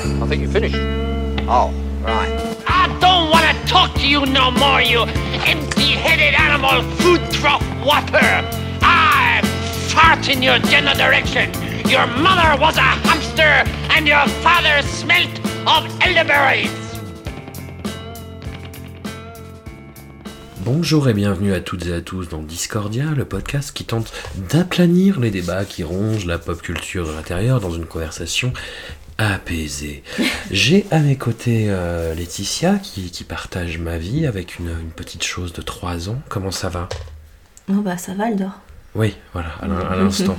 I think you finished. Oh, right. I don't want to talk to you no more, you empty-headed animal food trough whopper. I fart in your general direction. Your mother was a hamster and your father smelt of elderberries. Bonjour et bienvenue à toutes et à tous dans Discordia, le podcast qui tente d'aplanir les débats qui rongent la pop culture de l'intérieur dans une conversation apaisée. J'ai à mes côtés Laetitia qui partage ma vie avec une petite chose de 3 ans. Comment ça va ? Oh bah ça va, elle dort. Oui, voilà, à l'instant.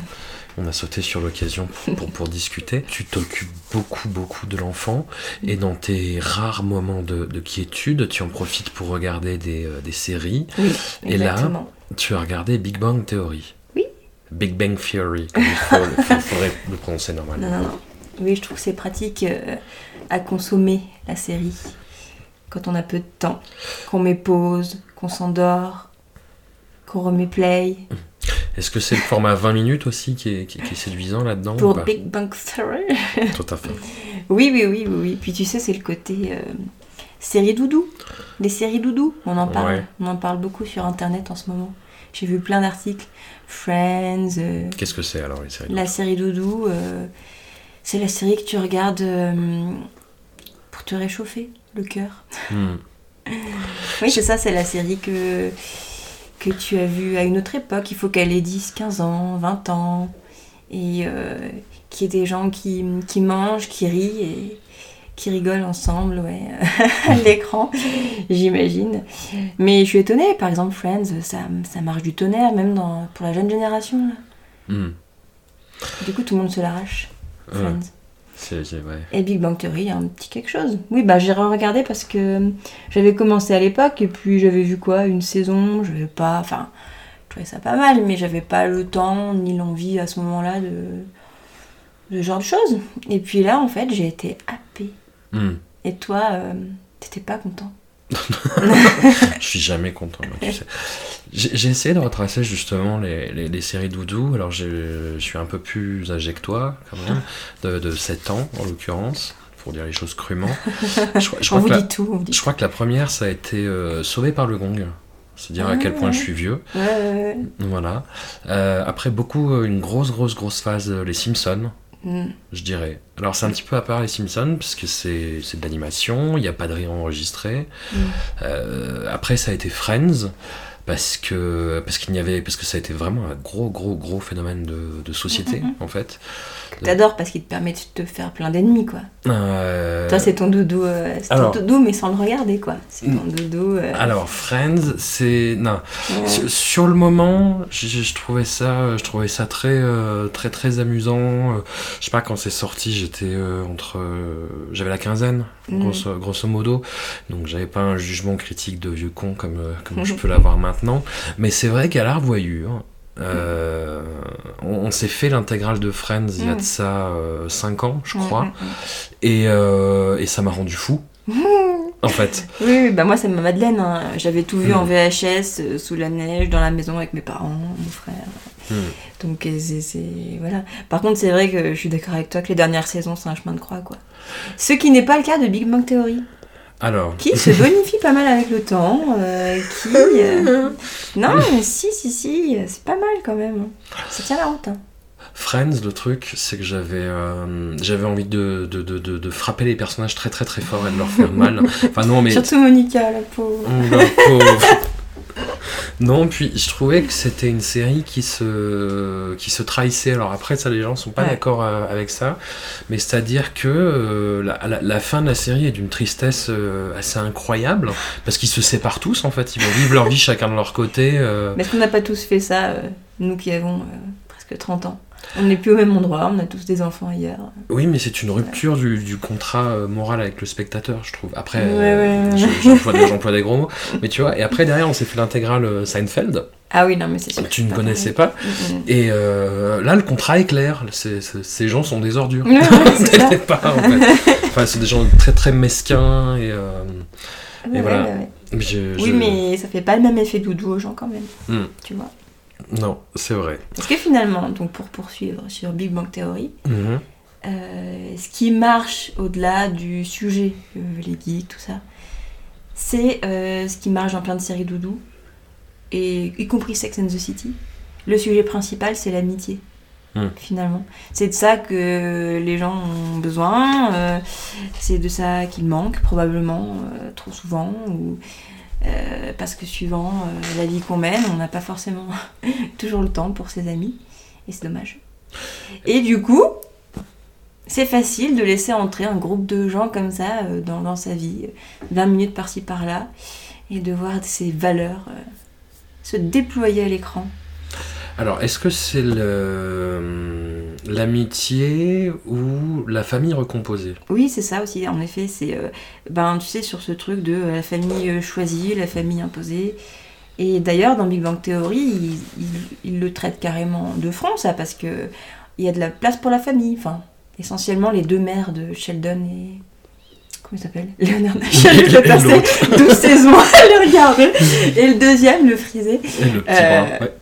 On a sauté sur l'occasion pour discuter. Tu t'occupes beaucoup de l'enfant et dans tes rares moments de quiétude, tu en profites pour regarder des séries. Oui, et exactement. Là, tu as regardé Big Bang Theory. Oui. Big Bang Theory, comme il faut, faudrait le prononcer normalement. Non. Oui, je trouve que c'est pratique à consommer la série quand on a peu de temps, qu'on met pause, qu'on s'endort, qu'on remet play. Est-ce que c'est le format 20 minutes aussi qui est séduisant là-dedans ? Pour Big Bang Theory. Tout à fait. Oui. Puis tu sais, c'est le côté série doudou. Les séries doudou, on en parle. Ouais. On en parle beaucoup sur Internet en ce moment. J'ai vu plein d'articles. Friends. Qu'est-ce que c'est alors les séries doudou ? La série doudou, c'est la série que tu regardes pour te réchauffer le cœur. Oui, c'est ça, c'est la série que tu as vu à une autre époque, il faut qu'elle ait 10, 15 ans, 20 ans, et qu'il y ait des gens qui mangent, qui rient, et qui rigolent ensemble, ouais, à l'écran, j'imagine. Mais je suis étonnée, par exemple, Friends, ça marche du tonnerre, même pour la jeune génération. Là. Du coup, tout le monde se l'arrache, Friends. Ouais. C'est vrai. Et Big Bang Theory, un petit quelque chose. Oui, bah j'ai re-regardé parce que j'avais commencé à l'époque et puis j'avais vu quoi, une saison, je trouvais ça pas mal, mais j'avais pas le temps ni l'envie à ce moment-là de genre de choses. Et puis là, en fait, j'ai été happée. Et toi, t'étais pas content? Je suis jamais content, moi, tu sais. J'ai essayé de retracer justement les séries doudou. Alors je suis un peu plus âgé que toi quand même, de 7 ans en l'occurrence, pour dire les choses crûment. Je crois que la première ça a été Sauvé par le gong. C'est dire à quel point je suis vieux. Voilà. Après une grosse phase Les Simpsons. Je dirais. Alors c'est un petit peu à part les Simpsons parce que c'est de l'animation, il n'y a pas de rire enregistré. Après ça a été Friends parce que ça a été vraiment un gros phénomène de société en fait. T'adores parce qu'il te permet de te faire plein d'ennemis quoi. Toi c'est ton doudou, ton doudou mais sans le regarder quoi. C'est ton doudou. Alors Friends c'est sur le moment je trouvais ça très amusant. Je sais pas quand c'est sorti j'étais j'avais la quinzaine grosso modo donc j'avais pas un jugement critique de vieux con comme je peux l'avoir maintenant mais c'est vrai qu'à la revoyure on s'est fait l'intégrale de Friends il y a de ça 5 ans je crois et ça m'a rendu fou en fait. Oui bah moi c'est ma Madeleine hein. J'avais tout vu en VHS sous la neige dans la maison avec mes parents, mon frère donc c'est voilà. Par contre c'est vrai que je suis d'accord avec toi que les dernières saisons c'est un chemin de croix quoi. Ce qui n'est pas le cas de Big Bang Theory. Alors. Qui se bonifie pas mal avec le temps, Non, mais si, c'est pas mal quand même. Ça tient la route. Hein. Friends, le truc, c'est que j'avais envie de frapper les personnages très fort et de leur faire mal. Enfin non mais. Surtout Monica, la pauvre. La pauvre. Non, puis je trouvais que c'était une série qui se trahissait. Alors après, ça, les gens sont pas d'accord avec ça, mais c'est-à-dire que la fin de la série est d'une tristesse assez incroyable, parce qu'ils se séparent tous, en fait. Ils vont vivre leur vie chacun de leur côté. Mais est-ce qu'on n'a pas tous fait ça, nous qui avons presque 30 ans ? On n'est plus au même endroit, on a tous des enfants ailleurs. Oui, mais c'est une rupture du contrat moral avec le spectateur, je trouve. Après, j'emploie des gros mots, mais tu vois. Et après, derrière, on s'est fait l'intégrale Seinfeld. Ah oui, non, mais c'est sûr. Tu ne connaissais pas. Et là, le contrat est clair. Ces gens sont des ordures. Ouais, c'est ça. Pas, en fait. Enfin, c'est des gens très, très mesquins. Et voilà. Ouais. Oui, mais ça fait pas le même effet doudou aux gens, quand même. Mm. Tu vois. Non, c'est vrai. Parce que finalement, donc pour poursuivre sur Big Bang Theory, ce qui marche au-delà du sujet, les geeks, tout ça, c'est ce qui marche dans plein de séries doudou, et y compris Sex and the City. Le sujet principal, c'est l'amitié. Finalement, c'est de ça que les gens ont besoin, c'est de ça qu'ils manquent probablement trop souvent, ou parce que suivant la vie qu'on mène, on n'a pas forcément toujours le temps pour ses amis, et c'est dommage. Et du coup, c'est facile de laisser entrer un groupe de gens comme ça dans sa vie, 20 minutes par-ci par-là, et de voir ces valeurs se déployer à l'écran. Alors, est-ce que c'est l'amitié ou la famille recomposée ? Oui, c'est ça aussi. En effet, c'est tu sais, sur ce truc de la famille choisie, la famille imposée. Et d'ailleurs, dans Big Bang Theory, ils le traitent carrément de front, ça, parce que il y a de la place pour la famille. Enfin, essentiellement, les deux mères de Sheldon et... Comment il s'appelle ? Léonard. Je passais 12 saisons à le regarder. Et le deuxième, le frisé,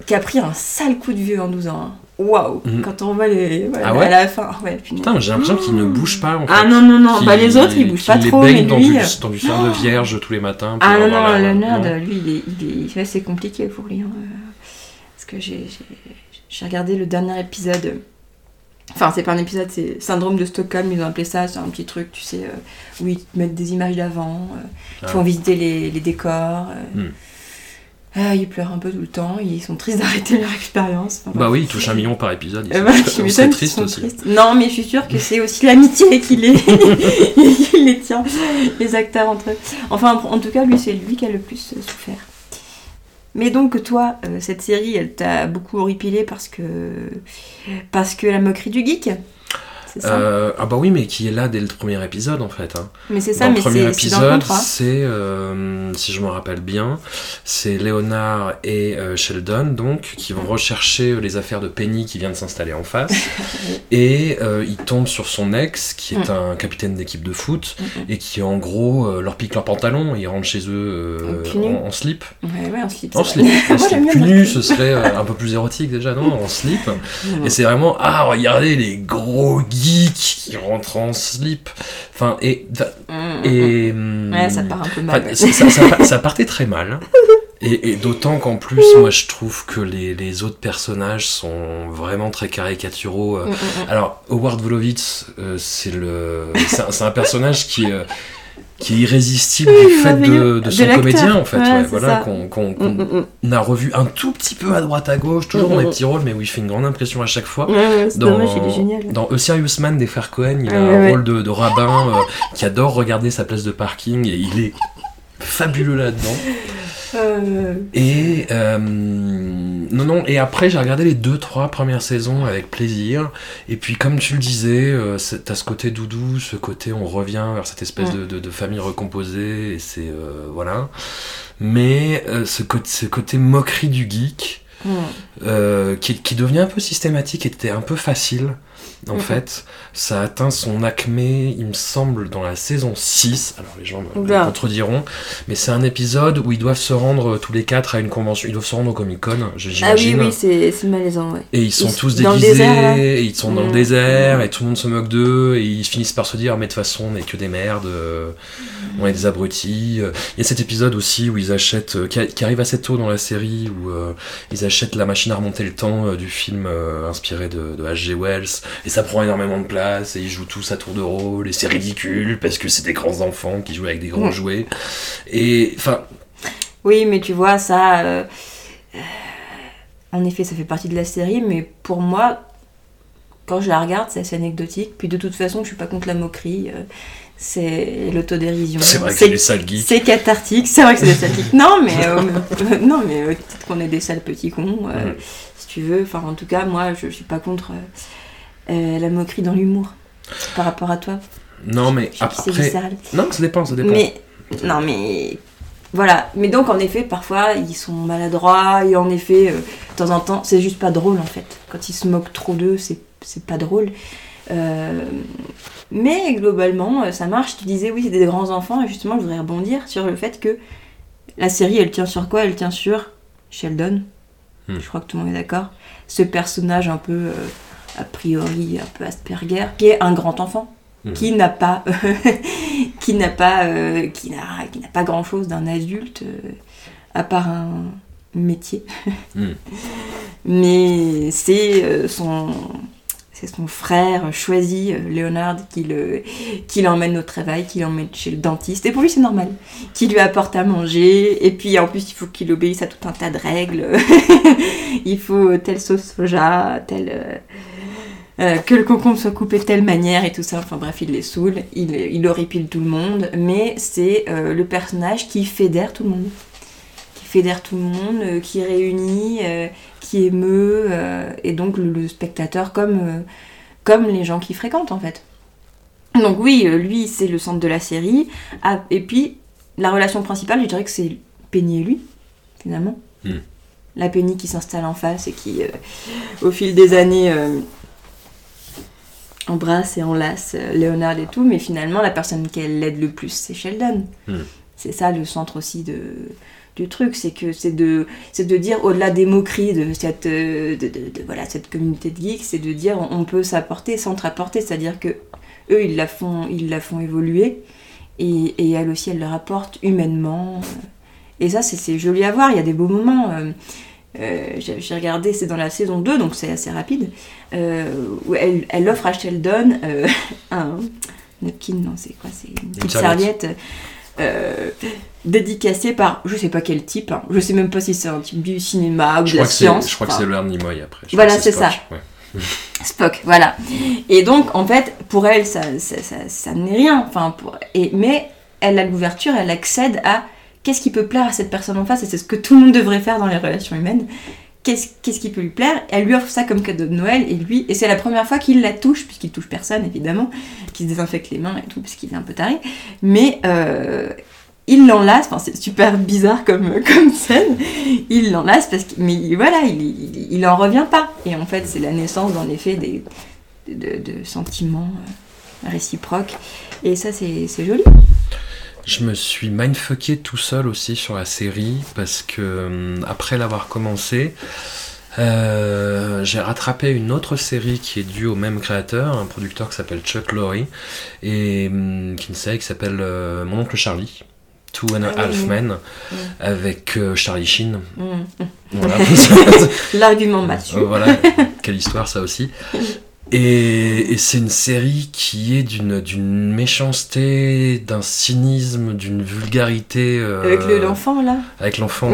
qui a pris un sale coup de vieux en 12 ans. Hein. Waouh, quand on voit les... Voilà, à la fin. Ouais, putain, mais j'ai l'impression qu'il ne bouge pas, en fait. Ah non, non, non. Les autres, ils bougent pas trop, mais lui... dans du sang de vierge tous les matins. Ah non, non, le nerd, lui, il est... C'est compliqué pour lui. Hein, parce que j'ai regardé le dernier épisode... Enfin, c'est pas un épisode, c'est Syndrome de Stockholm, ils ont appelé ça, c'est un petit truc, tu sais, où ils te mettent des images d'avant, ils font visiter les décors, ils pleurent un peu tout le temps, ils sont tristes d'arrêter leur expérience. Enfin, ils touchent 1 million par épisode, c'est triste aussi. Tristes. Non, mais je suis sûre que c'est aussi l'amitié qui les tient, les acteurs entre eux. Enfin, en tout cas, lui, c'est lui qui a le plus souffert. Mais donc toi, cette série, elle t'a beaucoup horripilé parce que la moquerie du geek, c'est ça ? Ah bah oui, mais qui est là dès le premier épisode en fait. Hein. Mais c'est ça, dans le premier épisode, c'est si je me rappelle bien, c'est Léonard et Sheldon donc qui vont rechercher les affaires de Penny qui vient de s'installer en face et ils tombent sur son ex qui est un capitaine d'équipe de foot et qui en gros leur pique leur pantalon, ils rentrent chez eux en slip. Ouais, en slip. En slip, ce serait un peu plus érotique déjà, non ? En slip. Et c'est vraiment regardez les gros geek qui rentre en slip, enfin et ça part un peu mal. Ça partait très mal et d'autant qu'en plus moi je trouve que les autres personnages sont vraiment très caricaturaux. Alors Howard Wolowitz c'est un personnage qui est irrésistible du fait de son comédien en fait, qu'on a revu un tout petit peu à droite à gauche, toujours dans des petits rôles, mais où il fait une grande impression à chaque fois. Dans A Serious Man des Frères Cohen, il a un rôle de rabbin qui adore regarder sa place de parking et il est fabuleux là-dedans. Et après j'ai regardé les 2-3 premières saisons avec plaisir et puis comme tu le disais t'as ce côté doudou, ce côté on revient vers cette espèce de famille recomposée et c'est ce côté moquerie du geek qui devenait un peu systématique et était un peu facile en fait. Ça a atteint son acmé, il me semble, dans la saison 6. Alors les gens me contrediront, mais c'est un épisode où ils doivent se rendre tous les 4 à une convention. Ils doivent se rendre au Comic-Con, j'imagine. Ah oui, c'est malaisant, ouais. Et ils sont tous déguisés, et ils sont dans le désert, et tout le monde se moque d'eux, et ils finissent par se dire, mais de toute façon, on est que des merdes, on est des abrutis. Il y a cet épisode aussi où ils achètent, qui arrive assez tôt dans la série, où ils achètent la machine à remonter le temps du film inspiré de H.G. Wells, et ça prend énormément de place, et ils jouent tous à tour de rôle, et c'est ridicule, parce que c'est des grands enfants qui jouent avec des grands jouets, et enfin... Oui, mais tu vois, ça... En effet, ça fait partie de la série, mais pour moi, quand je la regarde, c'est assez anecdotique, puis de toute façon, je suis pas contre la moquerie, c'est l'autodérision. C'est vrai que c'est des sales geeks. C'est cathartique, c'est vrai que c'est des sales geeks. Non, mais, non, mais peut-être qu'on est des sales petits cons, si tu veux. Enfin, en tout cas, moi, je suis pas contre la moquerie dans l'humour par rapport à toi. Non, mais après. Non, mais ça dépend. Non, mais. Voilà, mais donc en effet, parfois ils sont maladroits, et en effet, de temps en temps, c'est juste pas drôle en fait. Quand ils se moquent trop d'eux, c'est pas drôle. Mais globalement, ça marche. Tu disais, oui, c'est des grands enfants, et justement, je voudrais rebondir sur le fait que la série, elle tient sur quoi ? Elle tient sur Sheldon, je crois que tout le monde est d'accord. Ce personnage un peu, a priori, un peu Asperger, qui est un grand enfant. Qui n'a pas grand chose d'un adulte à part un métier. Mais c'est son frère choisi, Léonard, qui l'emmène au travail, qui l'emmène chez le dentiste, et pour lui c'est normal, qui lui apporte à manger, et puis en plus il faut qu'il obéisse à tout un tas de règles. Il faut telle sauce soja, que le concombre soit coupé de telle manière et tout ça, enfin bref, il les saoule, il horripile tout le monde, mais c'est le personnage qui fédère tout le monde, qui réunit, qui émeut, et donc le spectateur comme les gens qui fréquentent en fait. Donc oui, lui c'est le centre de la série, et puis la relation principale, je dirais que c'est Penny et lui, finalement. La Penny qui s'installe en face et qui, au fil des années... embrasse et enlace Léonard et tout, mais finalement la personne qu'elle aide le plus c'est Sheldon. C'est ça le centre aussi du truc, c'est que c'est de dire, au-delà des moqueries de cette communauté de geeks, c'est de dire on peut s'apporter, s'entrapporter, c'est-à-dire que eux ils la font évoluer, et elle aussi elle leur apporte humainement, et ça c'est joli à voir. Il y a des beaux moments. J'ai regardé, c'est dans la saison 2, donc c'est assez rapide, où elle offre à Sheldon un napkin, non c'est quoi, c'est une petite serviette dédicacée par je sais pas quel type, hein. Je sais même pas si c'est un type du cinéma ou de la science, je crois que c'est le Nimoy après, voilà c'est Spock, ça ouais. Spock, voilà. Et donc en fait pour elle ça n'est rien, enfin, mais elle a l'ouverture, elle accède à qu'est-ce qui peut plaire à cette personne en face, et c'est ce que tout le monde devrait faire dans les relations humaines. Qu'est-ce qui peut lui plaire ? Elle lui offre ça comme cadeau de Noël, et c'est la première fois qu'il la touche, puisqu'il touche personne évidemment, qu'il se désinfecte les mains et tout, puisqu'il est un peu taré, mais il l'enlace, enfin c'est super bizarre comme scène, il l'enlace, mais voilà, il en revient pas. Et en fait c'est la naissance en effet de sentiments réciproques, et ça c'est joli. Je me suis mindfucké tout seul aussi sur la série, parce que après l'avoir commencé, j'ai rattrapé une autre série qui est due au même créateur, un producteur qui s'appelle Chuck Lorre, et une série qui s'appelle Mon Oncle Charlie, Two and a Half Men, avec Charlie Sheen. Voilà. L'argument battu. Voilà, quelle histoire ça aussi. Et c'est une série qui est d'une méchanceté, d'un cynisme, d'une vulgarité. Avec l'enfant, là. Avec l'enfant,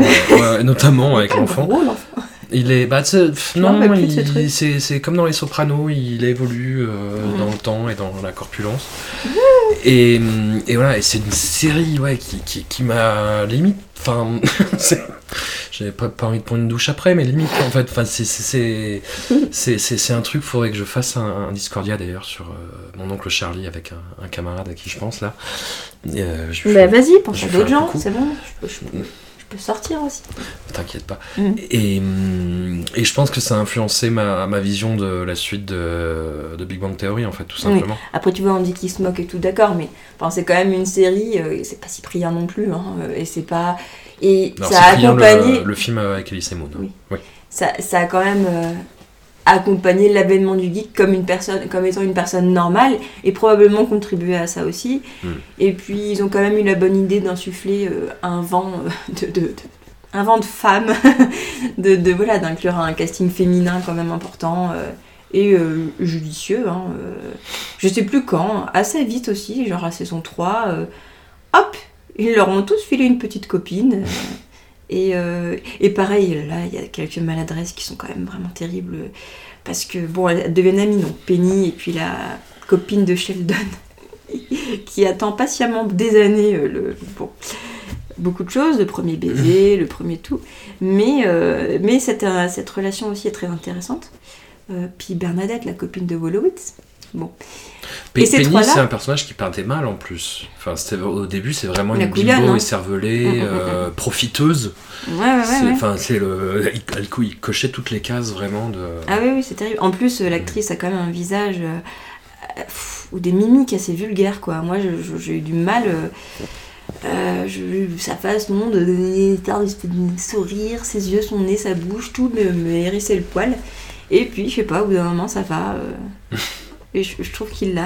notamment avec l'enfant. Gros, l'enfant. Il est. Bah, c'est comme dans Les Sopranos, il évolue dans le temps et dans la corpulence. Et voilà, et c'est une série qui m'a limite. Enfin, j'avais pas envie de prendre une douche après, mais limite en fait. Enfin, c'est un truc. Faudrait que je fasse un Discordia d'ailleurs sur Mon Oncle Charlie avec un camarade à qui je pense là. Vas-y, pense à d'autres gens, c'est bon. Je peux sortir aussi. T'inquiète pas. Et je pense que ça a influencé ma vision de la suite de Big Bang Theory, en fait, tout simplement. Oui. Après, tu vois, on dit qu'il se moque et tout, d'accord, mais enfin, c'est quand même une série, c'est pas Cyprien non plus, hein, et c'est pas... Et alors, ça Cyprien, a accompagné... le film avec Élie Semoun. Oui. Oui. Ça a quand même accompagné l'avènement du geek comme étant une personne normale, et probablement contribué à ça aussi. Et puis ils ont quand même eu la bonne idée d'insuffler un vent de femmes, voilà, d'inclure un casting féminin quand même important et judicieux. Hein, je sais plus quand, assez vite aussi, genre à saison 3, hop, ils leur ont tous filé une petite copine. Et pareil, là, il y a quelques maladresses qui sont quand même vraiment terribles, parce que, bon, elles deviennent amies, donc Penny, et puis la copine de Sheldon, qui attend patiemment des années beaucoup de choses, le premier baiser, le premier tout, mais cette relation aussi est très intéressante. Puis Bernadette, la copine de Wolowitz. Bon. Penny, c'est un personnage qui perdait mal en plus. Enfin, au début, c'est vraiment une bimbo écervelée, profiteuse. Ouais. Enfin, il cochait toutes les cases vraiment de. Ah oui, c'est terrible. En plus, l'actrice a quand même un visage ou des mimiques assez vulgaires, quoi. Moi, j'ai eu du mal. J'ai vu sa face, non, de sourire, ses yeux, son nez, sa bouche, tout me hérissait le poil. Et puis, je sais pas, au bout d'un moment, ça va. Et je trouve qu'il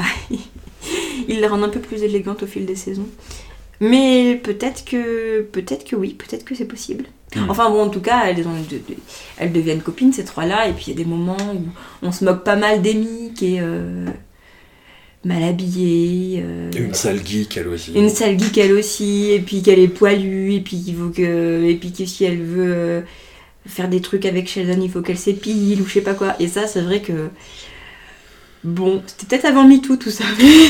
il la rend un peu plus élégante au fil des saisons. Mais peut-être que oui, peut-être que c'est possible. Enfin bon, en tout cas, elles deviennent copines, ces trois-là. Et puis, il y a des moments où on se moque pas mal d'Amy, qui est mal habillée. Une sale geek, elle aussi. Et puis qu'elle est poilue. Et puis que si elle veut... faire des trucs avec Sheldon, il faut qu'elle s'épile ou je sais pas quoi. Et ça, c'est vrai que... Bon, c'était peut-être avant MeToo, tout ça.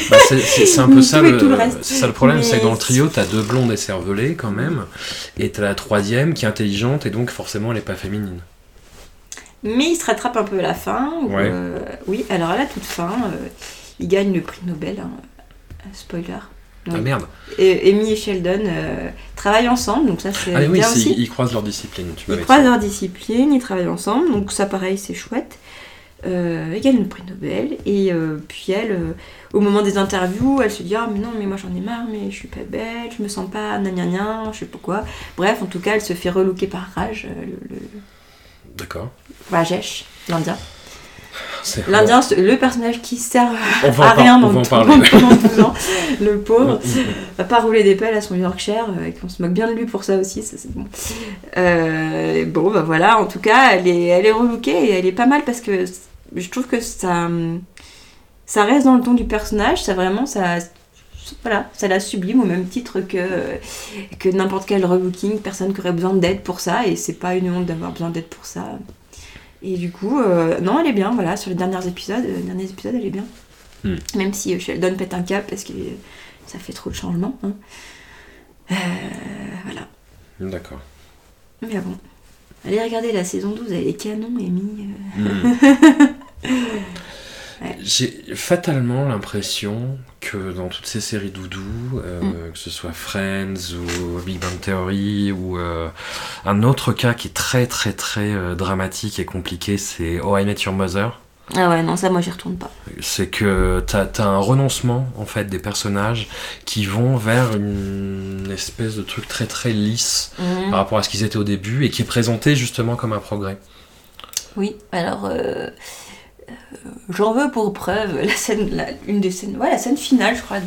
Bah c'est un peu ça le problème, c'est que dans le trio, t'as deux blondes écervelées quand même, et t'as la troisième qui est intelligente, et donc forcément, elle est pas féminine. Mais il se rattrape un peu à la fin. Ouais. Oui, alors à la toute fin, il gagne le prix Nobel. Hein. Spoiler. Donc, ah merde. Amy et Sheldon travaillent ensemble, donc ça c'est bien aussi. Ils croisent leur discipline. Ils travaillent ensemble, donc ça pareil c'est chouette. Elle gagne le prix Nobel et puis elle, au moment des interviews, elle se dit ah mais non mais moi j'en ai marre, mais je suis pas belle, je me sens pas je sais pas quoi. Bref, en tout cas elle se fait relooker par Raj, D'accord. Rajesh, l'Indien. C'est l'Indien, le personnage qui sert à rien pendant 12 ans, le pauvre, à part rouler des pelles à son Yorkshire, et qu'on se moque bien de lui pour ça aussi, ça c'est bon. Bon, bah voilà, en tout cas, elle est relookée et elle est pas mal parce que je trouve que ça reste dans le ton du personnage, ça la sublime au même titre que n'importe quel relooking, personne qui aurait besoin d'aide pour ça, et c'est pas une honte d'avoir besoin d'aide pour ça. Et du coup, non, elle est bien, voilà, sur les derniers épisodes, elle est bien. Même si Sheldon pète un câble parce que ça fait trop de changements. Hein. Voilà. D'accord. Mais bon. Allez regarder la saison 12, elle est canon, Amy. Ouais. J'ai fatalement l'impression que dans toutes ces séries doudou, que ce soit Friends ou Big Bang Theory ou un autre cas qui est très très très dramatique et compliqué, c'est How I Met Your Mother. Ah ouais, non, ça moi j'y retourne pas. C'est que t'as un renoncement en fait des personnages qui vont vers une espèce de truc très très lisse par rapport à ce qu'ils étaient au début et qui est présenté justement comme un progrès. Oui, alors... j'en veux pour preuve la scène finale, je crois,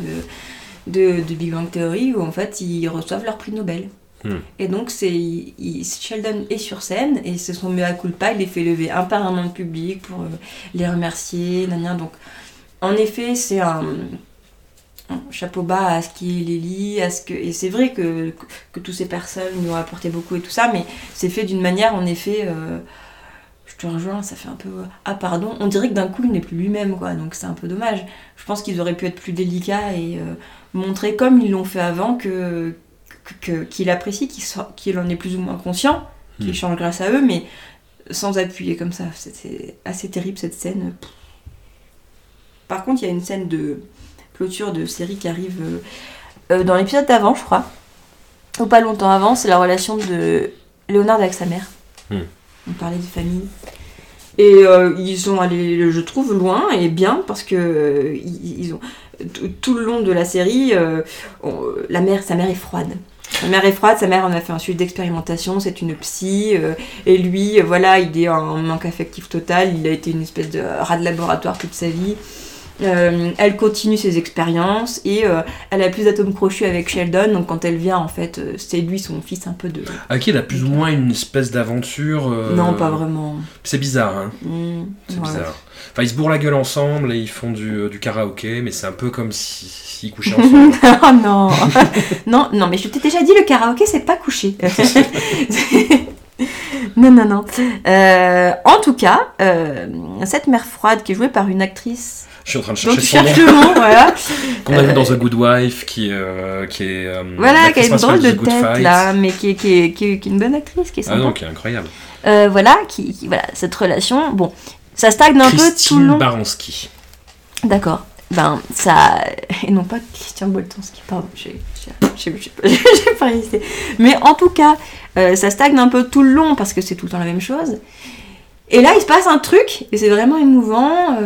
de Big Bang Theory, où en fait ils reçoivent leur prix Nobel. Et donc Sheldon est sur scène et c'est son mea culpa, il les fait lever un par un dans le public pour les remercier. Donc en effet, c'est un chapeau bas à ce qu'il les lit, et c'est vrai que toutes ces personnes nous ont apporté beaucoup et tout ça, mais c'est fait d'une manière en effet. Je te rejoins, ça fait un peu... Ah pardon, on dirait que d'un coup il n'est plus lui-même, quoi, donc c'est un peu dommage. Je pense qu'ils auraient pu être plus délicats et montrer comme ils l'ont fait avant qu'il apprécie, qu'il en est plus ou moins conscient, qu'il change grâce à eux, mais sans appuyer comme ça. C'était assez terrible cette scène. Par contre, il y a une scène de clôture de série qui arrive dans l'épisode d'avant, je crois, ou pas longtemps avant, c'est la relation de Léonard avec sa mère. On parlait de famille. Et ils sont allés, je trouve, loin et bien, parce que ils ont tout le long de la série, sa mère est froide. Sa mère en a fait un sujet d'expérimentation, c'est une psy, et lui, voilà, il est en manque affectif total, il a été une espèce de rat de laboratoire toute sa vie. Elle continue ses expériences et elle a plus d'atomes crochus avec Sheldon, donc quand elle vient en fait c'est lui son fils un peu de... À qui elle a plus ou moins une espèce d'aventure Non, pas vraiment. C'est bizarre, hein. C'est bizarre. Enfin, ils se bourrent la gueule ensemble et ils font du karaoké, mais c'est un peu comme s'ils couchaient ensemble. Oh non. Non, mais je t'ai déjà dit, le karaoké c'est pas coucher. Non. En tout cas, cette mère froide qui est jouée par une actrice... Je suis en train de chercher son nom. Donc tu cherches le nom, voilà. Qu'on a vu dans The Good Wife, qui est voilà, qui a une drôle de tête, là, mais qui est une bonne actrice, qui est sympa. Ah non, qui est incroyable. Voilà, voilà, cette relation, bon, ça stagne un peu tout le long. Christine Baranski. D'accord. Ben, ça... Et non pas Christian Boltanski, pardon, j'ai pas hésité. Mais en tout cas, ça stagne un peu tout le long, parce que c'est tout le temps la même chose. Et là, il se passe un truc, et c'est vraiment émouvant.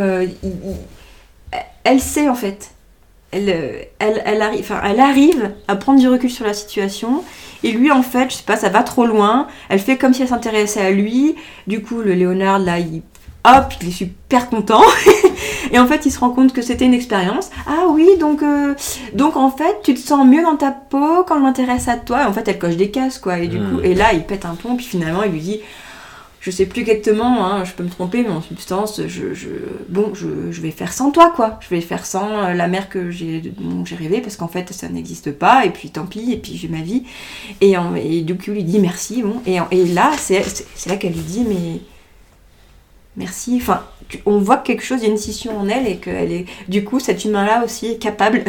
Elle sait, en fait. Elle arrive à prendre du recul sur la situation, et lui, en fait, je sais pas, ça va trop loin. Elle fait comme si elle s'intéressait à lui. Du coup, le Léonard, là, il est super content. Et en fait, il se rend compte que c'était une expérience. Ah oui, donc en fait, tu te sens mieux dans ta peau quand l'intéresse à toi. Et en fait, elle coche des cases, quoi. Et du coup, et là, il pète un plomb. Puis finalement, il lui dit, je sais plus exactement, hein, je peux me tromper, mais en substance, je vais faire sans toi, quoi. Je vais faire sans la mère dont j'ai rêvé, parce qu'en fait, ça n'existe pas. Et puis, tant pis. Et puis, j'ai ma vie. Et du coup, il lui dit merci. Bon. Et là, c'est là qu'elle lui dit, mais merci. Enfin, on voit que quelque chose, il y a une scission en elle, et qu'elle est, du coup, cet humain-là aussi est capable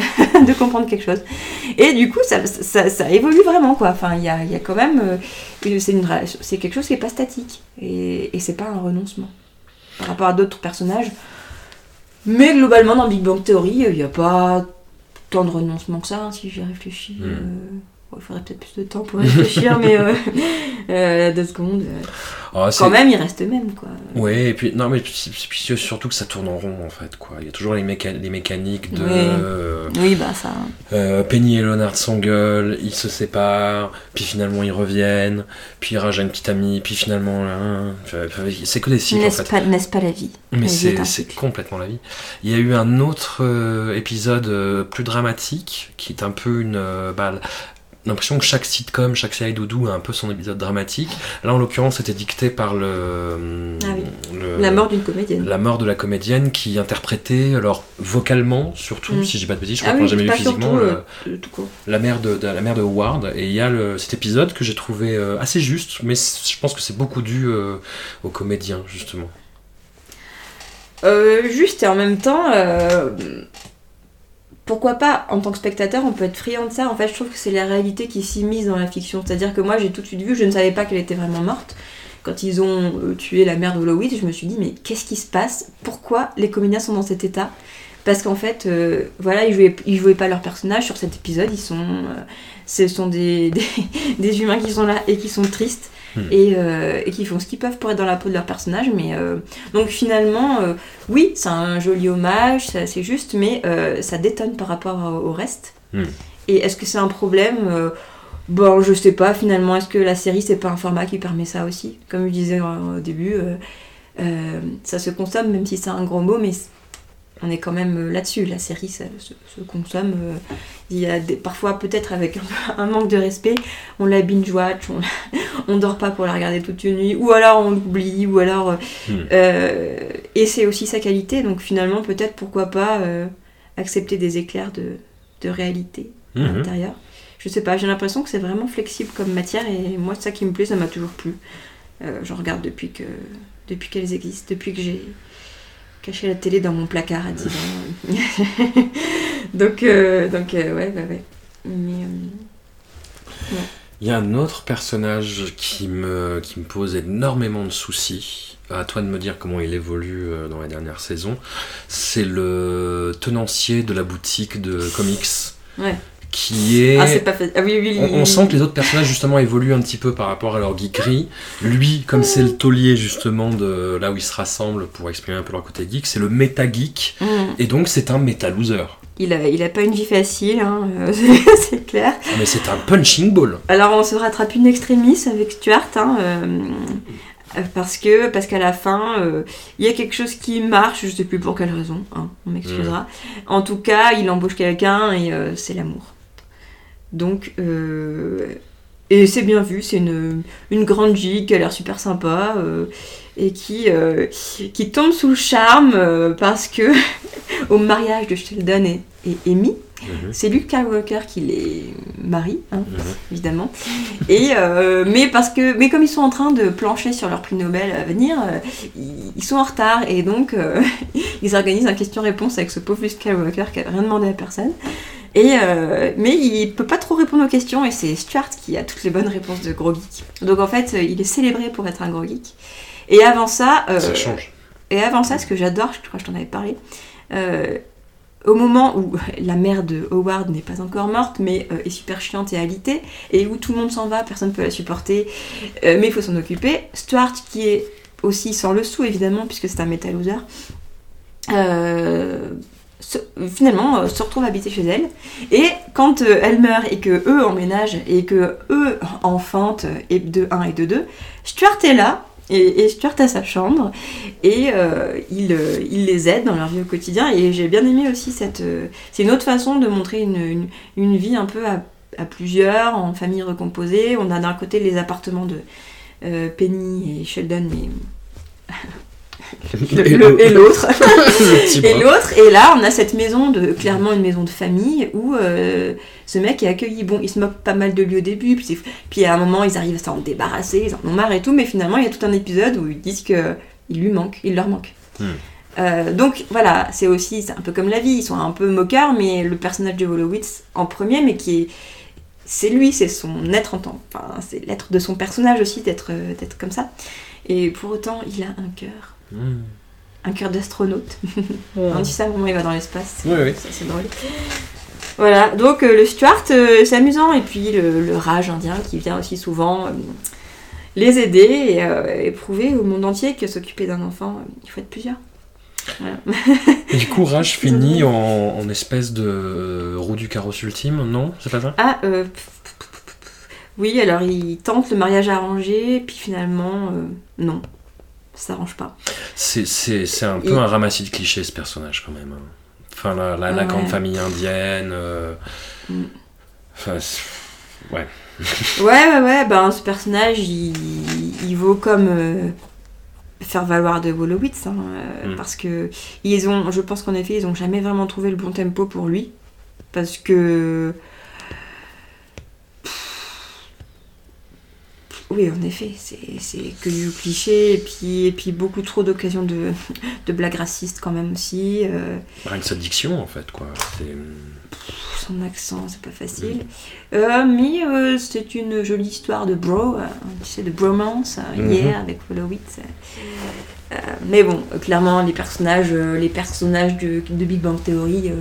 de comprendre quelque chose. Et du coup, ça évolue vraiment, quoi. Enfin, il y a quand même, c'est quelque chose qui est pas statique, et c'est pas un renoncement par rapport à d'autres personnages. Mais globalement, dans Big Bang Theory, il y a pas tant de renoncement que ça, hein, si j'y réfléchis. Il faudrait peut-être plus de temps pour réfléchir, mais 2 secondes. Quand même, il reste même, quoi. Ouais, et puis, non, mais puis surtout que ça tourne en rond, en fait, quoi. Il y a toujours les mécaniques de... Oui, oui, bah ça... Penny et Leonard s'engueulent, ils se séparent, puis finalement ils reviennent, puis Raj a une petite amie, puis finalement... c'est que des cycles, en fait. N'est-ce pas la vie? Mais c'est complètement la vie. Il y a eu un autre épisode plus dramatique, qui est un peu une... l'impression que chaque sitcom, chaque série doudou a un peu son épisode dramatique. Là, en l'occurrence, c'était dicté par la mort d'une comédienne. La mort de la comédienne qui interprétait, alors vocalement, surtout, si je dis pas de bêtises, je crois qu'on l'a jamais vu physiquement, la mère de Howard. Et il y a cet épisode que j'ai trouvé assez juste, mais je pense que c'est beaucoup dû aux comédiens, justement. Juste, et en même temps... Pourquoi pas, en tant que spectateur, on peut être friand de ça. En fait, je trouve que c'est la réalité qui s'immisce dans la fiction. C'est-à-dire que moi, j'ai tout de suite vu, je ne savais pas qu'elle était vraiment morte. Quand ils ont tué la mère de Wolowitz, je me suis dit, mais qu'est-ce qui se passe? Pourquoi les comédiens sont dans cet état? Parce qu'en fait, voilà, ils jouaient pas leur personnage sur cet épisode. Ce sont des humains qui sont là et qui sont tristes. Et qui font ce qu'ils peuvent pour être dans la peau de leur personnage, mais donc finalement oui, c'est un joli hommage, c'est juste, mais ça détonne par rapport au reste. Et est-ce que c'est un problème? Bon, je sais pas, finalement. Est-ce que la série, c'est pas un format qui permet ça aussi? Comme je disais au début, ça se consomme, même si c'est un gros mot, mais on est quand même là-dessus. La série, ça se consomme. Il y a parfois, peut-être avec un manque de respect, on la binge-watch, on dort pas pour la regarder toute une nuit, ou alors on l'oublie, ou alors... et c'est aussi sa qualité, donc finalement, peut-être, pourquoi pas accepter des éclairs de réalité à l'intérieur. Je sais pas, j'ai l'impression que c'est vraiment flexible comme matière, et moi, ça qui me plaît, ça m'a toujours plu. J'en regarde depuis qu'elles existent, depuis que j'ai... cacher la télé dans mon placard à 10 ans. donc ouais. Mais, ouais. Il y a un autre personnage qui me pose énormément de soucis. À toi de me dire comment il évolue dans la dernière saison. C'est le tenancier de la boutique de comics. Ouais. Qui est... Ah, c'est pas fait. Ah, oui. On sent que les autres personnages, justement, évoluent un petit peu par rapport à leur geekerie. Lui, comme c'est le taulier, justement, de là où ils se rassemblent pour exprimer un peu leur côté geek, c'est le méta-geek, et donc c'est un méta-loser. Il a pas une vie facile, hein, c'est clair. Mais c'est un punching ball. Alors, on se rattrape une extrémiste avec Stuart, hein, parce qu'à la fin, il y a quelque chose qui marche, je sais plus pour quelle raison, hein, on m'excusera. En tout cas, il embauche quelqu'un, et c'est l'amour. Donc, Et c'est bien vu, c'est une grande geek qui a l'air super sympa et qui tombe sous le charme parce que au mariage de Sheldon et Amy, c'est Luke Skywalker qui les marie, hein, évidemment. Et, mais comme ils sont en train de plancher sur leur prix Nobel à venir, ils sont en retard et donc ils organisent un question-réponse avec ce pauvre Luke Skywalker qui n'a rien demandé à personne. Et mais il peut pas trop répondre aux questions et c'est Stuart qui a toutes les bonnes réponses de gros geek. Donc en fait, il est célébré pour être un gros geek. Et avant ça, ça change. Et avant ça, ce que j'adore, je crois que je t'en avais parlé, au moment où la mère de Howard n'est pas encore morte, mais est super chiante et alitée, et où tout le monde s'en va, personne peut la supporter, mais il faut s'en occuper. Stuart qui est aussi sans le sou évidemment puisque c'est un metal loser. Finalement se retrouve habitée chez elle et quand elle meurt et que eux emménagent et que eux enfantent et de 1 et de 2, Stuart est là et Stuart a sa chambre et il les aide dans leur vie au quotidien et j'ai bien aimé aussi cette... c'est une autre façon de montrer une vie un peu à plusieurs, en famille recomposée. On a d'un côté les appartements de Penny et Sheldon mais... et l'autre et là on a cette maison de clairement une maison de famille où ce mec est accueilli. Bon, il se moque pas mal de lui au début puis à un moment ils arrivent à s'en débarrasser, ils en ont marre et tout, mais finalement il y a tout un épisode où ils disent que il leur manque. Donc voilà, c'est un peu comme la vie, ils sont un peu moqueurs, mais le personnage de Wolowitz en premier, mais qui est... c'est lui, c'est son être en tant, enfin c'est l'être de son personnage aussi d'être comme ça, et pour autant il a un cœur. Un cœur d'astronaute. On dit ça au moment où il va dans l'espace. Oui. Ça, c'est drôle. Voilà, donc le Stuart, c'est amusant. Et puis le Raj indien qui vient aussi souvent les aider et prouver au monde entier que s'occuper d'un enfant, il faut être plusieurs. Voilà. Et du coup, Raj finit en espèce de roue du carrosse ultime, non ? C'est pas ça ? Oui, alors il tente le mariage arrangé, puis finalement, non. Ça s'arrange pas. C'est un peu un ramassis de clichés, ce personnage, quand même. Enfin, la grande famille indienne... Enfin, ouais. ouais, ben, ce personnage, il vaut comme faire valoir de Wolowitz, hein, parce que je pense qu'en effet, ils ont jamais vraiment trouvé le bon tempo pour lui, parce que... Oui, en effet, c'est que du cliché, et puis beaucoup trop d'occasions de blagues racistes quand même aussi. Rien que sa diction, en fait, quoi. Son accent, c'est pas facile. Mais c'est une jolie histoire de bro, de bromance, hier, avec Wolowitz. Mais bon, clairement, les personnages de Big Bang Theory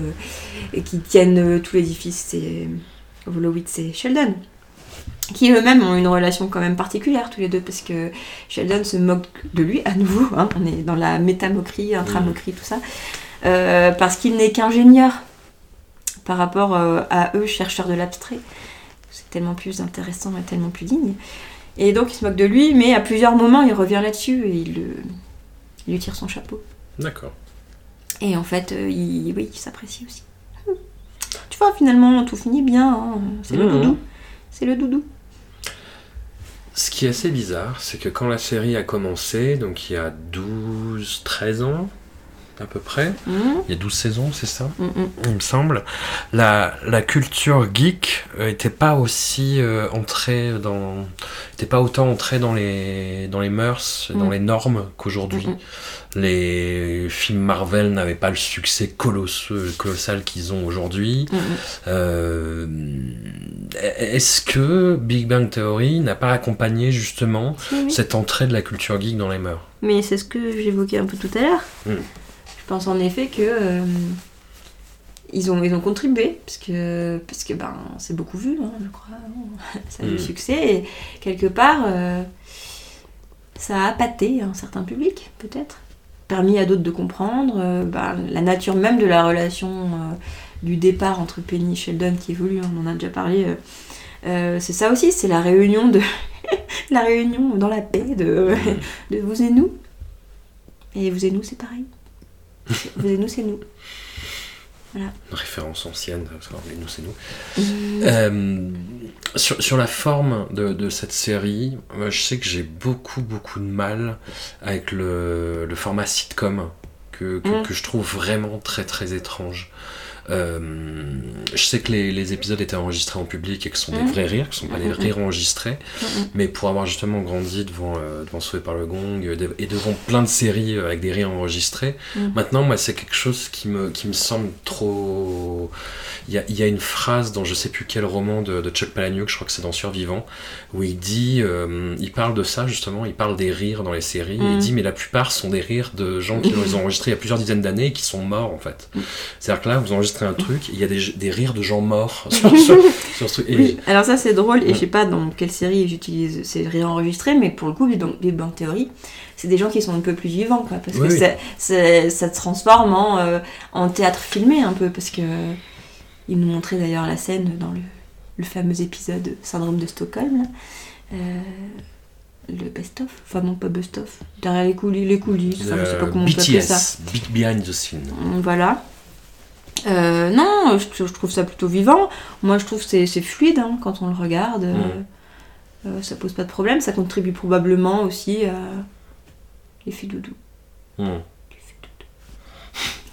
qui tiennent tout l'édifice, c'est Wolowitz et Sheldon, qui eux-mêmes ont une relation quand même particulière tous les deux, parce que Sheldon se moque de lui à nouveau, hein, on est dans la métamoquerie, intramoquerie, tout ça, parce qu'il n'est qu'ingénieur par rapport à eux, chercheurs de l'abstrait. C'est tellement plus intéressant et tellement plus digne. Et donc il se moque de lui, mais à plusieurs moments il revient là-dessus et il lui tire son chapeau. D'accord. Et en fait, il s'apprécie aussi. Tu vois, finalement, tout finit bien, hein. C'est le doudou. Ce qui est assez bizarre, c'est que quand la série a commencé, donc il y a 12-13 ans à peu près, il y a 12 saisons, c'est ça, il me semble, la culture geek n'était pas aussi entrée dans... n'était pas autant entrée dans les mœurs, dans les normes qu'aujourd'hui. Les films Marvel n'avaient pas le succès colossal qu'ils ont aujourd'hui. Est-ce que Big Bang Theory n'a pas accompagné justement cette entrée de la culture geek dans les mœurs ? Mais c'est ce que j'évoquais un peu tout à l'heure. Je pense en effet que ils ont contribué parce que ben c'est beaucoup vu, hein, je crois. Ça a eu succès et quelque part ça a appâté un certain public peut-être, permis à d'autres de comprendre la nature même de la relation du départ entre Penny et Sheldon qui évolue, on en a déjà parlé. C'est ça aussi, c'est la réunion de la réunion dans la paix de vous et nous. Et vous et nous, c'est pareil. Vous et nous, c'est nous. Voilà. Une référence ancienne, parce que vous et nous, c'est nous. Sur la forme de cette série, je sais que j'ai beaucoup de mal avec le format sitcom que je trouve vraiment très étrange. Je sais que les épisodes étaient enregistrés en public et que ce sont des vrais rires, que ce ne sont pas des rires enregistrés, mais pour avoir justement grandi devant Sauvé par le gong et devant plein de séries avec des rires enregistrés, maintenant moi c'est quelque chose qui me semble trop... Il y a une phrase dans je ne sais plus quel roman de Chuck Palahniuk, je crois que c'est dans Survivant, où il dit, il parle de ça justement, il parle des rires dans les séries, et il dit mais la plupart sont des rires de gens qui les ont enregistrés il y a plusieurs dizaines d'années et qui sont morts en fait. C'est-à-dire que là vous enregistrez un truc, il y a des rires de gens morts sur ce... Oui, alors ça c'est drôle, et je sais pas dans quelle série j'utilise ces rires enregistrés, mais pour le coup Big Bang Theory, c'est des gens qui sont un peu plus vivants quoi, parce que ça se transforme en théâtre filmé un peu, parce que ils nous montraient d'ailleurs la scène dans le fameux épisode Syndrome de Stockholm là. Le best-of, enfin non pas best-of, derrière les coulisses, enfin, je sais pas comment BTS, on peut appeler ça. Big Behind the Scene. Voilà. Non, je trouve ça plutôt vivant. Moi, je trouve que c'est fluide hein, quand on le regarde. Ça pose pas de problème. Ça contribue probablement aussi à l'effet doudou.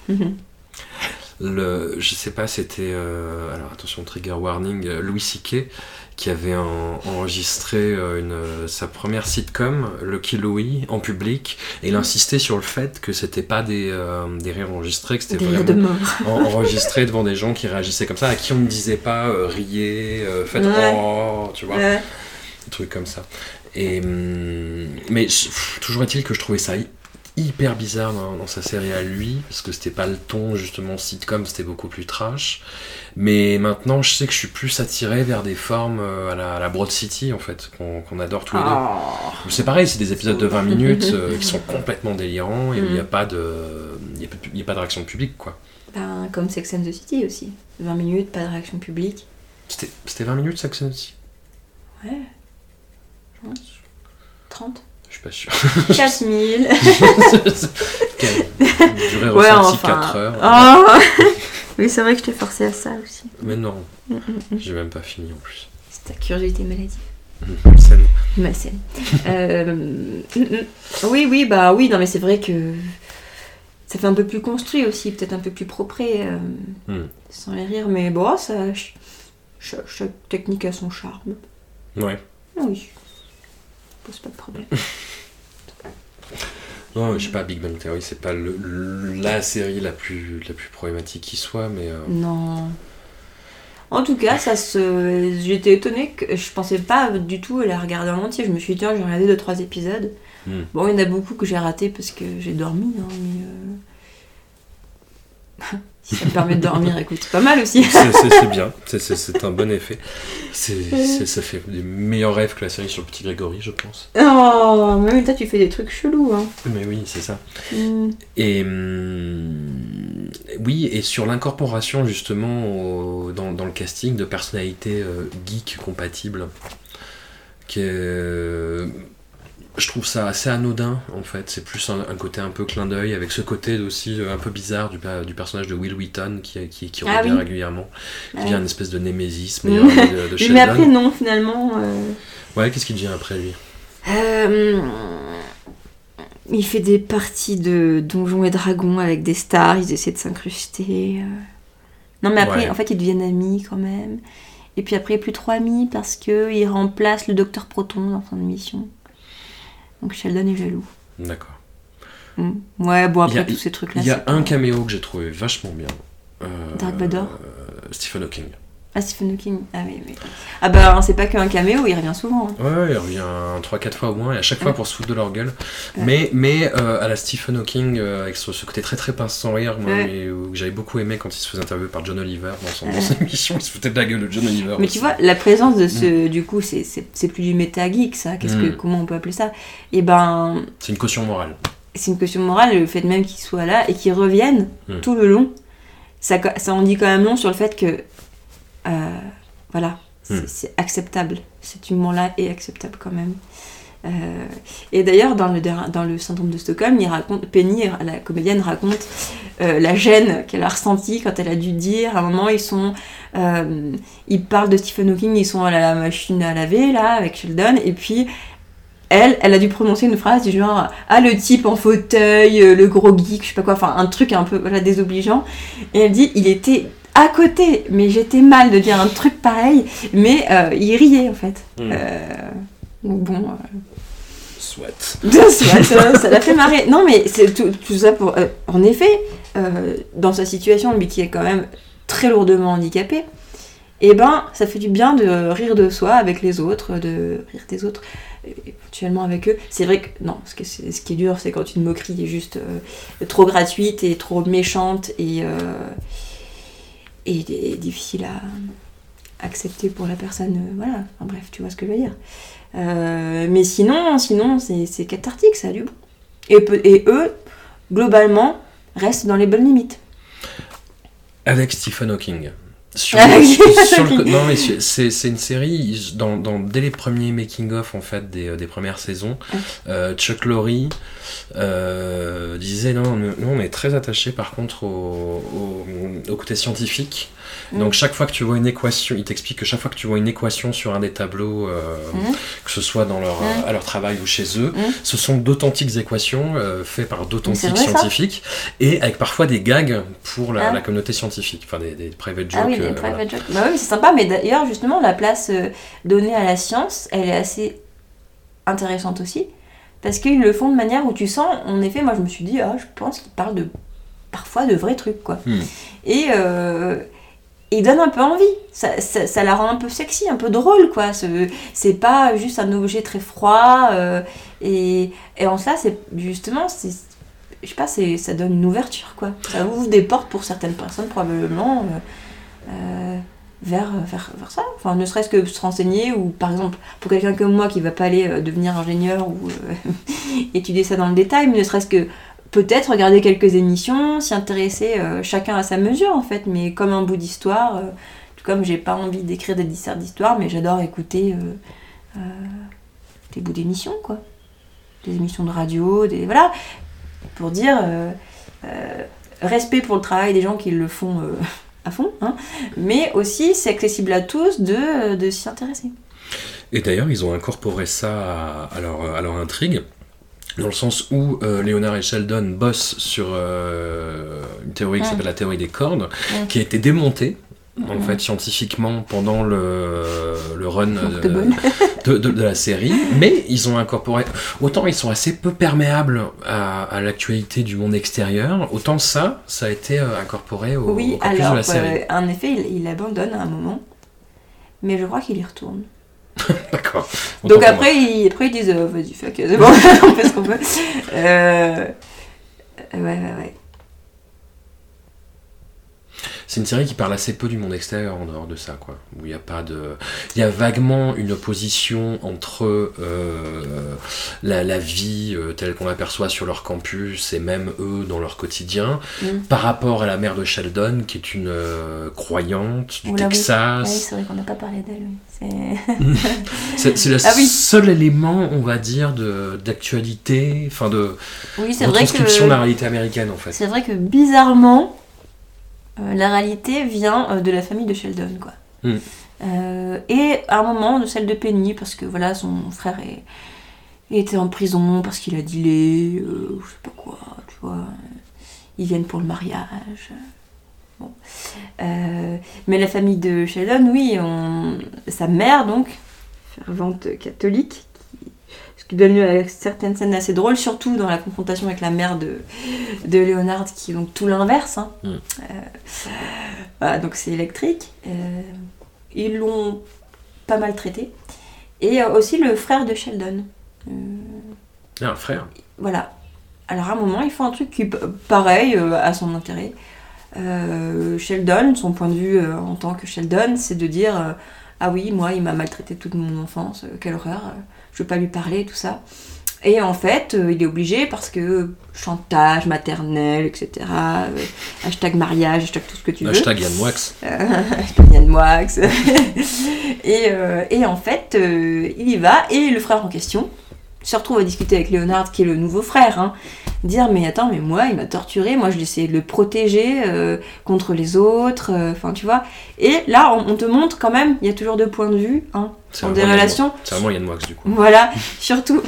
Je sais pas, c'était... alors, attention, trigger warning. Louis C.K. qui avait enregistré sa première sitcom, Lucky Louie, en public, et il insistait sur le fait que c'était pas des rires enregistrés, que c'était des vraiment enregistré devant des gens qui réagissaient comme ça, à qui on ne disait pas riez, faites oh, tu vois, des trucs comme ça. Et, mais toujours est-il que je trouvais ça hyper bizarre dans sa série à lui, parce que c'était pas le ton justement sitcom, c'était beaucoup plus trash. Mais maintenant je sais que je suis plus attiré vers des formes à la Broad City en fait, qu'on adore tous les deux. C'est pareil, c'est des épisodes de 20 minutes qui sont complètement délirants et où il n'y a pas de réaction publique quoi. Ben, comme Sex and the City aussi, 20 minutes, pas de réaction publique. C'était 20 minutes Sex and the City? Ouais, 30. Je suis pas sûre. 4000. J'aurais ressenti 4 heures. Oh. Oui, c'est vrai que je t'ai forcé à ça aussi. Mais non, j'ai même pas fini en plus. C'est ta curiosité maladive. Ma scène. Oui, non mais c'est vrai que ça fait un peu plus construit aussi, peut-être un peu plus propre, sans les rires, mais bon, ça, chaque technique a son charme. Ouais. Oui. Pose pas de problème. Non, je sais pas, Big Bang Theory, c'est pas la série la plus problématique qui soit, mais... Non. En tout cas, j'étais étonnée, que je pensais pas du tout la regarder en entier. Je me suis dit, tiens, j'ai regardé 2-3 épisodes. Bon, il y en a beaucoup que j'ai raté parce que j'ai dormi, hein, mais... Si ça me permet de dormir, écoute, c'est pas mal aussi. C'est bien, c'est un bon effet. Ça fait des meilleurs rêves que la série sur le petit Grégory, je pense. Oh, mais toi, tu fais des trucs chelous. Hein. Mais oui, c'est ça. Et oui, et sur l'incorporation, justement, dans le casting de personnalités geek compatibles, qui est... Je trouve ça assez anodin en fait, c'est plus un côté un peu clin d'œil, avec ce côté aussi un peu bizarre du personnage de Will Wheaton qui revient régulièrement, qui devient une espèce de némésis meilleur de Sheldon. Mais après non, finalement... Ouais, qu'est-ce qu'il devient après lui? Il fait des parties de Donjons et Dragons avec des stars, ils essaient de s'incruster... Non mais après, en fait, ils deviennent amis quand même. Et puis après, plus trop amis parce qu'il remplace le Docteur Proton dans son émission. Donc Sheldon est jaloux. D'accord. Ouais, bon, après tous ces trucs-là... Il y a un caméo que j'ai trouvé vachement bien. Dark Vador, Stephen Hawking. Ah, Stephen Hawking. Ah oui, oui. Ah bah, c'est pas qu'un caméo, il revient souvent. Hein. Ouais, il revient 3-4 fois au moins, et à chaque fois pour se foutre de leur gueule. Ouais. Mais à la Stephen Hawking, avec ce côté très pince sans rire, moi, que j'avais beaucoup aimé quand il se faisait interviewer par John Oliver dans son émission, il se foutait de la gueule de John Oliver. Mais aussi. Tu vois, la présence de ce... Du coup, c'est plus du méta-geek, ça. Comment on peut appeler ça? Et ben... C'est une caution morale. Le fait même qu'il soit là, et qu'il revienne tout le long, ça en dit quand même long sur le fait que... voilà, c'est acceptable. Cet humour-là est acceptable quand même. Et d'ailleurs, dans le syndrome de Stockholm, Penny, la comédienne, raconte la gêne qu'elle a ressentie quand elle a dû dire. À un moment, ils parlent de Stephen Hawking, ils sont à la machine à laver là avec Sheldon, et puis elle a dû prononcer une phrase du genre « Ah, le type en fauteuil, le gros geek, je sais pas quoi », enfin un truc un peu voilà, désobligeant. Et elle dit « Il était à côté, mais j'étais mal de dire un truc pareil, mais il riait en fait. » Bon, soit, ça l'a fait marrer. Non, mais c'est tout ça pour. En effet, dans sa situation, lui qui est quand même très lourdement handicapé, et ça fait du bien de rire de soi avec les autres, de rire des autres, éventuellement avec eux. C'est vrai que non, ce qui est dur, c'est quand une moquerie est juste trop gratuite et trop méchante et difficile à accepter pour la personne. Voilà. Enfin, bref, tu vois ce que je veux dire. Mais sinon c'est cathartique, ça a du bon. Et eux, globalement, restent dans les bonnes limites. Avec Stephen Hawking. C'est une série, dès les premiers making-of en fait, des premières saisons, Chuck Lorre disait non, nous on est très attachés par contre au côté scientifique. Donc chaque fois que tu vois une équation, il t'explique que chaque fois que tu vois une équation sur un des tableaux, que ce soit dans leur, à leur travail ou chez eux, ce sont d'authentiques équations faites par d'authentiques scientifiques, et avec parfois des gags pour la communauté scientifique, enfin des private jokes. Ah oui, private jokes. Bah oui, c'est sympa, mais d'ailleurs justement la place donnée à la science, elle est assez intéressante aussi, parce qu'ils le font de manière où tu sens, en effet, moi je me suis dit, je pense qu'ils parlent parfois de vrais trucs, quoi. Et il donne un peu envie, ça la rend un peu sexy, un peu drôle, quoi. C'est pas juste un objet très froid, et en cela, c'est justement, je sais pas, ça donne une ouverture, quoi. Ça ouvre des portes pour certaines personnes, probablement, vers ça. Enfin, ne serait-ce que se renseigner, ou par exemple, pour quelqu'un comme moi qui va pas aller devenir ingénieur ou étudier ça dans le détail, mais ne serait-ce que peut-être regarder quelques émissions, s'y intéresser chacun à sa mesure en fait, mais comme un bout d'histoire, tout comme j'ai pas envie d'écrire des disserts d'histoire, mais j'adore écouter des bouts d'émissions, quoi. Des émissions de radio, voilà, pour dire respect pour le travail des gens qui le font à fond, hein, mais aussi c'est accessible à tous de s'y intéresser. Et d'ailleurs, ils ont incorporé ça à leur intrigue, dans le sens où Léonard et Sheldon bossent sur une théorie qui s'appelle la théorie des cordes, qui a été démontée en fait scientifiquement pendant le run de la série, mais ils ont incorporé, autant ils sont assez peu perméables à l'actualité du monde extérieur, autant ça a été incorporé au corpus de la série. En effet, il abandonne à un moment, mais je crois qu'il y retourne. D'accord. Donc après ils disent vas-y, fuck, c'est bon, on fait ce qu'on peut. Ouais. C'est une série qui parle assez peu du monde extérieur en dehors de ça, quoi. Où il n'y a pas de. Il y a vaguement une opposition entre la vie telle qu'on l'aperçoit sur leur campus et même eux dans leur quotidien, par rapport à la mère de Sheldon, qui est une croyante du Texas. Oui, c'est vrai qu'on n'a pas parlé d'elle. Oui. C'est le seul élément, on va dire, d'actualité, enfin de retranscription de la réalité américaine, en fait. C'est vrai que bizarrement. La réalité vient de la famille de Sheldon, quoi. Et à un moment de celle de Penny, parce que voilà, son frère était en prison parce qu'il a dealé, je sais pas quoi, tu vois. Ils viennent pour le mariage. Bon. Mais la famille de Sheldon, oui, sa mère, donc, fervente catholique, ce qui donne lieu à certaines scènes assez drôles, surtout dans la confrontation avec la mère de Léonard, qui est donc tout l'inverse. Hein. Voilà, donc c'est électrique. Ils l'ont pas mal traité. Et aussi le frère de Sheldon. Un frère. Voilà. Alors à un moment, ils font un truc qui, pareil, à son intérêt. Sheldon, son point de vue en tant que Sheldon, c'est de dire ah oui, moi, il m'a maltraité toute mon enfance, quelle horreur. Je veux pas lui parler, tout ça. Et en fait, il est obligé parce que chantage maternel, etc. #mariage, #tout ce que tu veux. #YannMoix. #YannMoix. Et en fait, il y va. Et le frère en question, se retrouve à discuter avec Léonard, qui est le nouveau frère, hein, dire mais attends, mais moi il m'a torturé, moi je l'ai essayé de le protéger contre les autres, enfin tu vois. Et là on te montre quand même, il y a toujours deux points de vue, hein, sur des relations. C'est un moyen de wax du coup. Voilà, surtout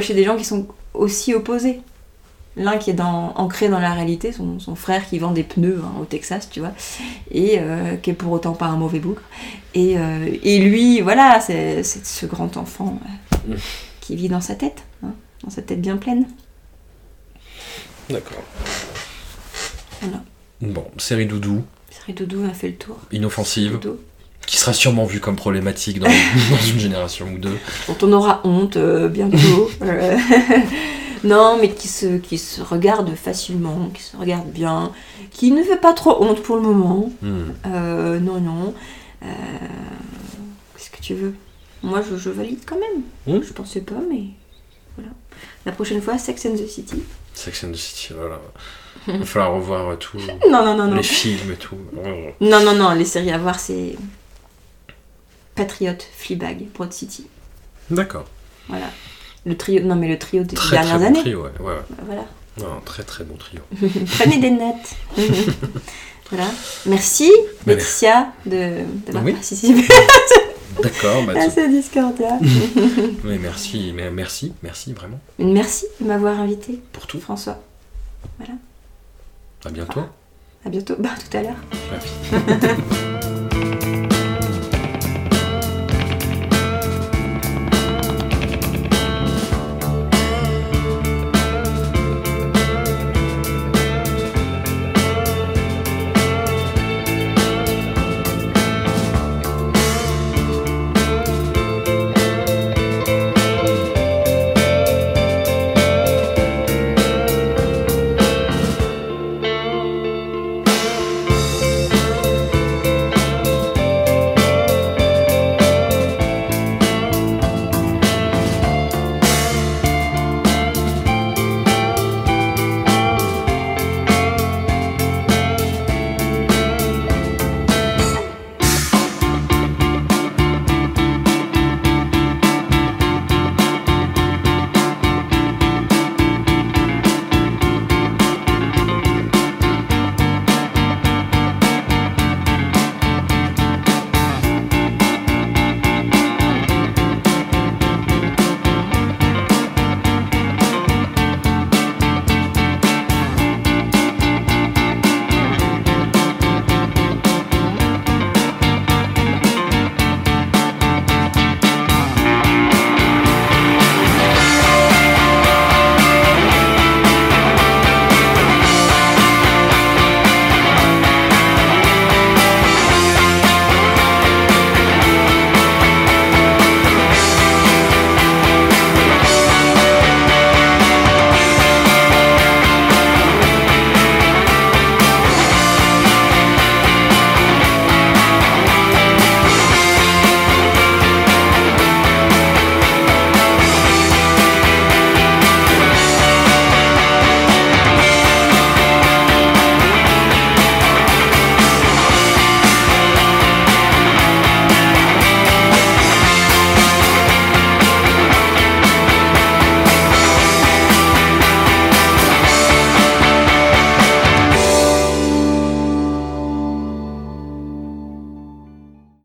chez des gens qui sont aussi opposés. L'un qui est ancré dans la réalité, son frère qui vend des pneus hein, au Texas, tu vois, et qui est pour autant pas un mauvais bougre. Et lui, voilà, c'est ce grand enfant qui vit dans sa tête, hein, dans sa tête bien pleine. D'accord. Voilà. Bon, série Doudou. Série Doudou, on a fait le tour. Inoffensive. Qui sera sûrement vue comme problématique dans une génération ou deux. Dont on aura honte bientôt. Non, mais qui se regarde facilement, qui se regarde bien, qui ne fait pas trop honte pour le moment. Non. Qu'est-ce que tu veux ? Moi, je valide quand même. Je pensais pas, mais voilà. La prochaine fois, Sex and the City. Sex and the City, voilà. Il va falloir revoir tout. Non. Les films et tout. Non. Les séries à voir, c'est Patriot, Fleabag, Broad City. D'accord. Voilà. Le trio des dernières années. Très bon trio, ouais. Voilà. Non, très très bon trio. Prenez des notes. Voilà. Merci, Laetitia, d'avoir participé. D'accord. À ce Discordia. mais merci, vraiment. Merci de m'avoir invité. Pour tout. François. Voilà. À bientôt. À bientôt. Bah, tout à l'heure. Merci.